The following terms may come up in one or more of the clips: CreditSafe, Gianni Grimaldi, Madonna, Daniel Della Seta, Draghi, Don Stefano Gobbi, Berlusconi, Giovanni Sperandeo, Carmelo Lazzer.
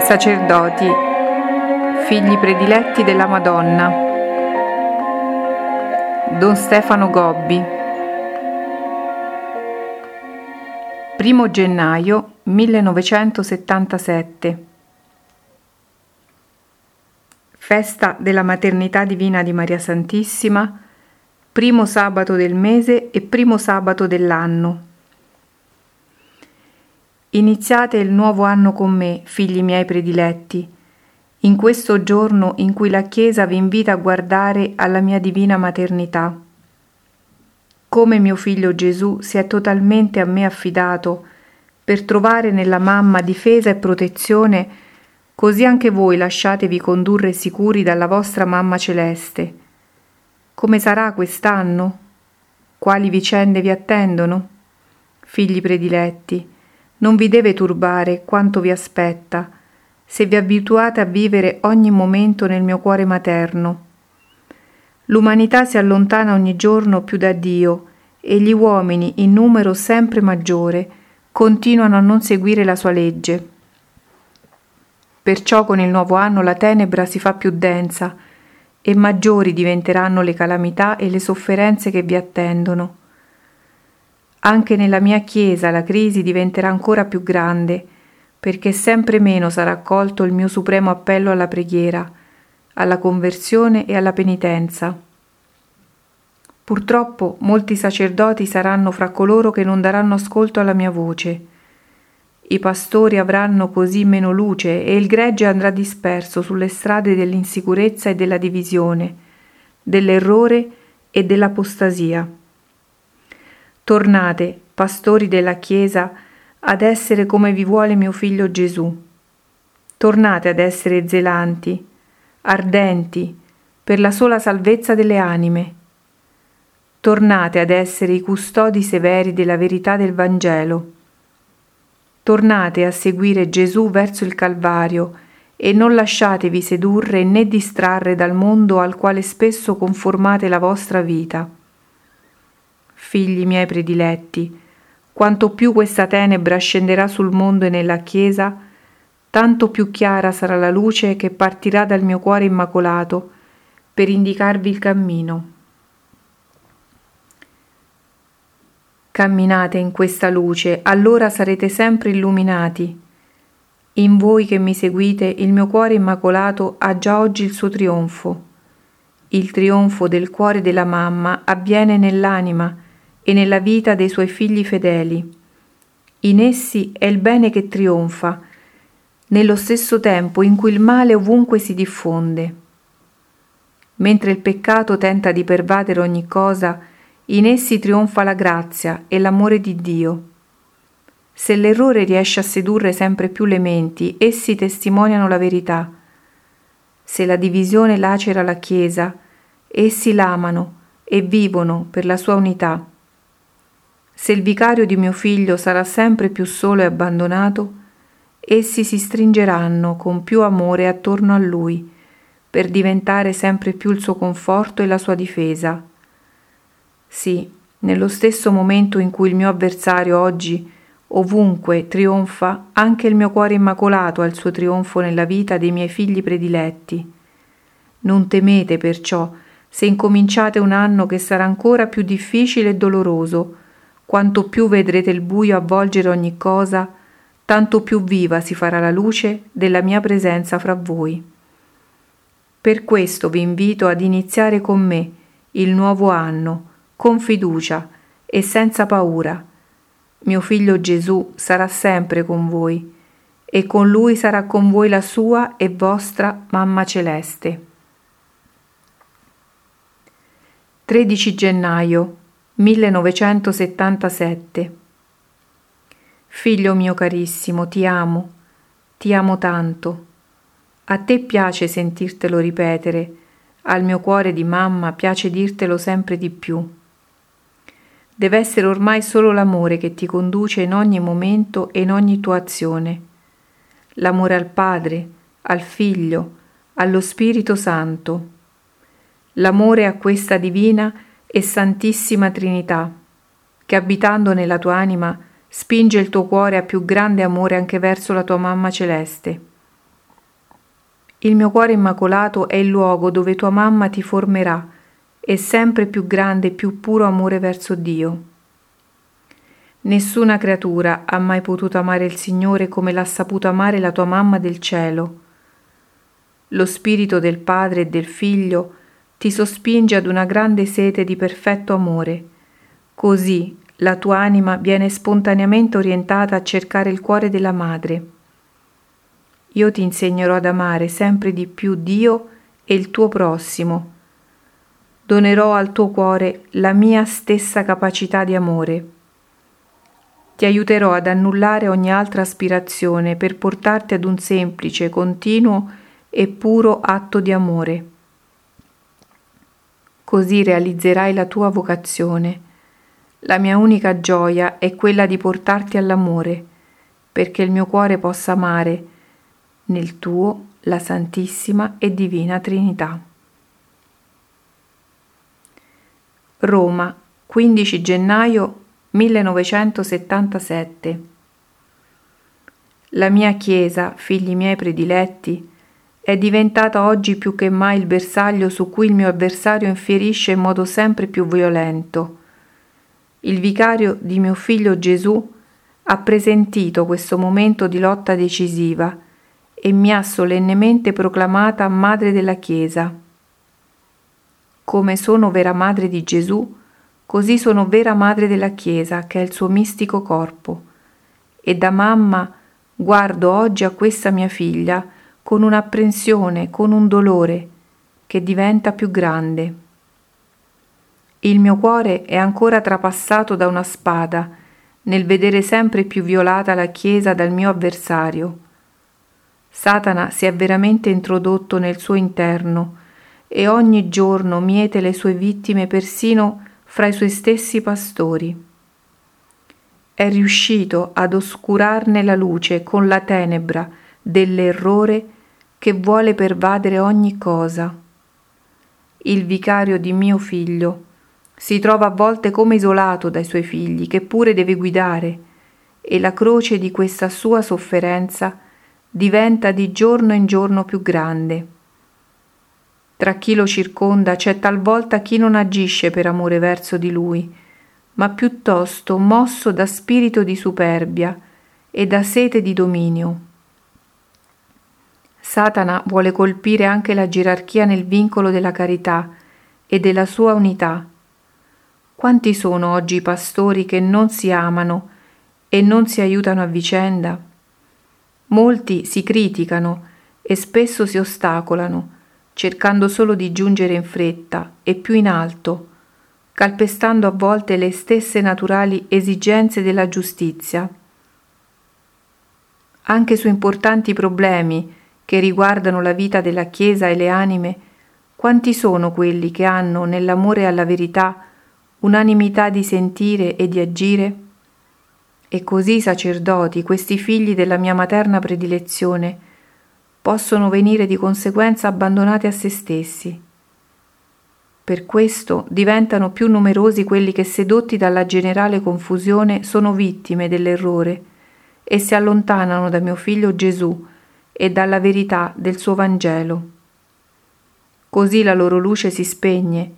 sacerdoti, figli prediletti della Madonna. Don Stefano Gobbi. 1 gennaio 1977. Festa della Maternità Divina di Maria Santissima, primo sabato del mese e primo sabato dell'anno. Iniziate il nuovo anno con me, figli miei prediletti, in questo giorno in cui la Chiesa vi invita a guardare alla mia divina maternità. Come mio figlio Gesù si è totalmente a me affidato per trovare nella mamma difesa e protezione, così anche voi lasciatevi condurre sicuri dalla vostra mamma celeste. Come sarà quest'anno? Quali vicende vi attendono? Figli prediletti, non vi deve turbare quanto vi aspetta, se vi abituate a vivere ogni momento nel mio cuore materno. L'umanità si allontana ogni giorno più da Dio e gli uomini, in numero sempre maggiore, continuano a non seguire la sua legge. Perciò con il nuovo anno la tenebra si fa più densa e maggiori diventeranno le calamità e le sofferenze che vi attendono. Anche nella mia Chiesa la crisi diventerà ancora più grande, perché sempre meno sarà accolto il mio supremo appello alla preghiera, alla conversione e alla penitenza. Purtroppo molti sacerdoti saranno fra coloro che non daranno ascolto alla mia voce. I pastori avranno così meno luce e il gregge andrà disperso sulle strade dell'insicurezza e della divisione, dell'errore e dell'apostasia. Tornate, pastori della Chiesa, ad essere come vi vuole mio figlio Gesù. Tornate ad essere zelanti, ardenti, per la sola salvezza delle anime. Tornate ad essere i custodi severi della verità del Vangelo. Tornate a seguire Gesù verso il Calvario e non lasciatevi sedurre né distrarre dal mondo al quale spesso conformate la vostra vita. Figli miei prediletti, quanto più questa tenebra scenderà sul mondo e nella Chiesa, tanto più chiara sarà la luce che partirà dal mio cuore immacolato per indicarvi il cammino. Camminate in questa luce, allora sarete sempre illuminati. In voi che mi seguite, il mio cuore immacolato ha già oggi il suo trionfo. Il trionfo del cuore della mamma avviene nell'anima e nella vita dei suoi figli fedeli. In essi è il bene che trionfa, nello stesso tempo in cui il male ovunque si diffonde. Mentre il peccato tenta di pervadere ogni cosa, in essi trionfa la grazia e l'amore di Dio. Se l'errore riesce a sedurre sempre più le menti, essi testimoniano la verità. Se la divisione lacera la Chiesa, essi l'amano e vivono per la sua unità. Se il vicario di mio figlio sarà sempre più solo e abbandonato, essi si stringeranno con più amore attorno a lui, per diventare sempre più il suo conforto e la sua difesa. Sì, nello stesso momento in cui il mio avversario oggi, ovunque, trionfa, anche il mio cuore immacolato ha il suo trionfo nella vita dei miei figli prediletti. Non temete perciò se incominciate un anno che sarà ancora più difficile e doloroso. Quanto più vedrete il buio avvolgere ogni cosa, tanto più viva si farà la luce della mia presenza fra voi. Per questo vi invito ad iniziare con me il nuovo anno, con fiducia e senza paura. Mio figlio Gesù sarà sempre con voi e con lui sarà con voi la sua e vostra mamma celeste. 13 gennaio 1977. Figlio mio carissimo, ti amo tanto. A te piace sentirtelo ripetere, al mio cuore di mamma piace dirtelo sempre di più. Deve essere ormai solo l'amore che ti conduce in ogni momento e in ogni tua azione. L'amore al Padre, al Figlio, allo Spirito Santo. L'amore a questa divina e santissima Trinità, che abitando nella tua anima spinge il tuo cuore a più grande amore anche verso la tua mamma celeste. Il mio cuore immacolato è il luogo dove tua mamma ti formerà e sempre più grande e più puro amore verso Dio. Nessuna creatura ha mai potuto amare il Signore come l'ha saputo amare la tua mamma del cielo. Lo spirito del Padre e del Figlio ti sospinge ad una grande sete di perfetto amore. Così la tua anima viene spontaneamente orientata a cercare il cuore della Madre. Io ti insegnerò ad amare sempre di più Dio e il tuo prossimo. Donerò al tuo cuore la mia stessa capacità di amore. Ti aiuterò ad annullare ogni altra aspirazione per portarti ad un semplice, continuo e puro atto di amore. Così realizzerai la tua vocazione. La mia unica gioia è quella di portarti all'amore, perché il mio cuore possa amare nel tuo la Santissima e Divina Trinità. Roma, 15 gennaio 1977. La mia Chiesa, figli miei prediletti, è diventata oggi più che mai il bersaglio su cui il mio avversario infierisce in modo sempre più violento. Il vicario di mio figlio Gesù ha presentito questo momento di lotta decisiva e mi ha solennemente proclamata madre della Chiesa. Come sono vera madre di Gesù, così sono vera madre della Chiesa, che è il suo mistico corpo, e da mamma guardo oggi a questa mia figlia con un'apprensione, con un dolore che diventa più grande. Il mio cuore è ancora trapassato da una spada nel vedere sempre più violata la Chiesa dal mio avversario. Satana si è veramente introdotto nel suo interno e ogni giorno miete le sue vittime persino fra i suoi stessi pastori. È riuscito ad oscurarne la luce con la tenebra dell'errore che vuole pervadere ogni cosa. Il vicario di mio figlio si trova a volte come isolato dai suoi figli, che pure deve guidare, e la croce di questa sua sofferenza diventa di giorno in giorno più grande. Tra chi lo circonda c'è talvolta chi non agisce per amore verso di lui, ma piuttosto mosso da spirito di superbia e da sete di dominio. Satana vuole colpire anche la gerarchia nel vincolo della carità e della sua unità. Quanti sono oggi i pastori che non si amano e non si aiutano a vicenda? Molti si criticano e spesso si ostacolano, cercando solo di giungere in fretta e più in alto, calpestando a volte le stesse naturali esigenze della giustizia. Anche su importanti problemi che riguardano la vita della Chiesa e le anime, quanti sono quelli che hanno nell'amore alla verità unanimità di sentire e di agire? E così i sacerdoti, questi figli della mia materna predilezione, possono venire di conseguenza abbandonati a se stessi. Per questo diventano più numerosi quelli che, sedotti dalla generale confusione, sono vittime dell'errore e si allontanano da mio figlio Gesù e dalla verità del suo Vangelo. Così la loro luce si spegne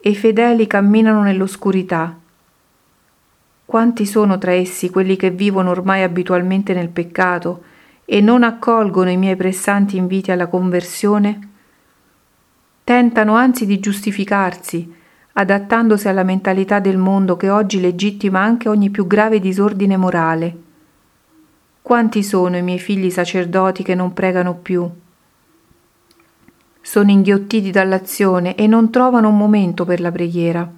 e i fedeli camminano nell'oscurità. Quanti sono tra essi quelli che vivono ormai abitualmente nel peccato e non accolgono i miei pressanti inviti alla conversione? Tentano anzi di giustificarsi, adattandosi alla mentalità del mondo che oggi legittima anche ogni più grave disordine morale. Quanti sono i miei figli sacerdoti che non pregano più? Sono inghiottiti dall'azione e non trovano un momento per la preghiera.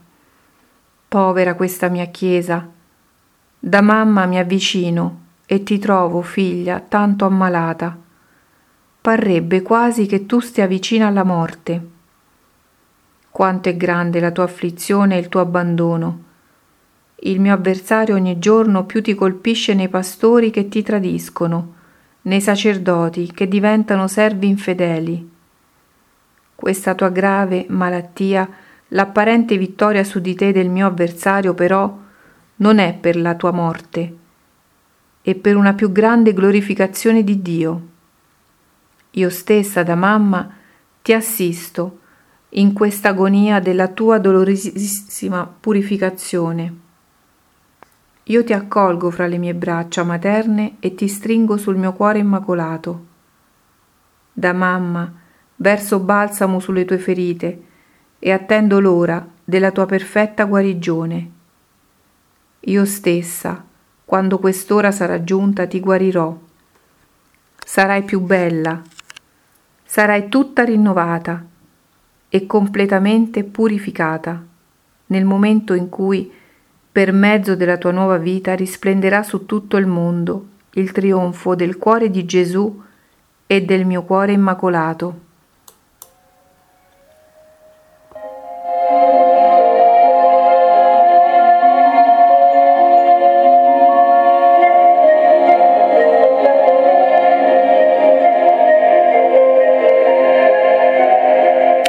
Povera questa mia Chiesa. Da mamma mi avvicino e ti trovo, figlia, tanto ammalata. Parrebbe quasi che tu stia vicina alla morte. Quanto è grande la tua afflizione e il tuo abbandono. Il mio avversario ogni giorno più ti colpisce nei pastori che ti tradiscono, nei sacerdoti che diventano servi infedeli. Questa tua grave malattia, l'apparente vittoria su di te del mio avversario, però, non è per la tua morte, è per una più grande glorificazione di Dio. io stessa da mamma, ti assisto in questa agonia della tua dolorosissima purificazione. Io ti accolgo fra le mie braccia materne e ti stringo sul mio cuore immacolato. Da mamma, verso balsamo sulle tue ferite e attendo l'ora della tua perfetta guarigione. Io stessa, quando quest'ora sarà giunta, ti guarirò. Sarai più bella, sarai tutta rinnovata e completamente purificata nel momento in cui per mezzo della tua nuova vita risplenderà su tutto il mondo il trionfo del cuore di Gesù e del mio cuore immacolato.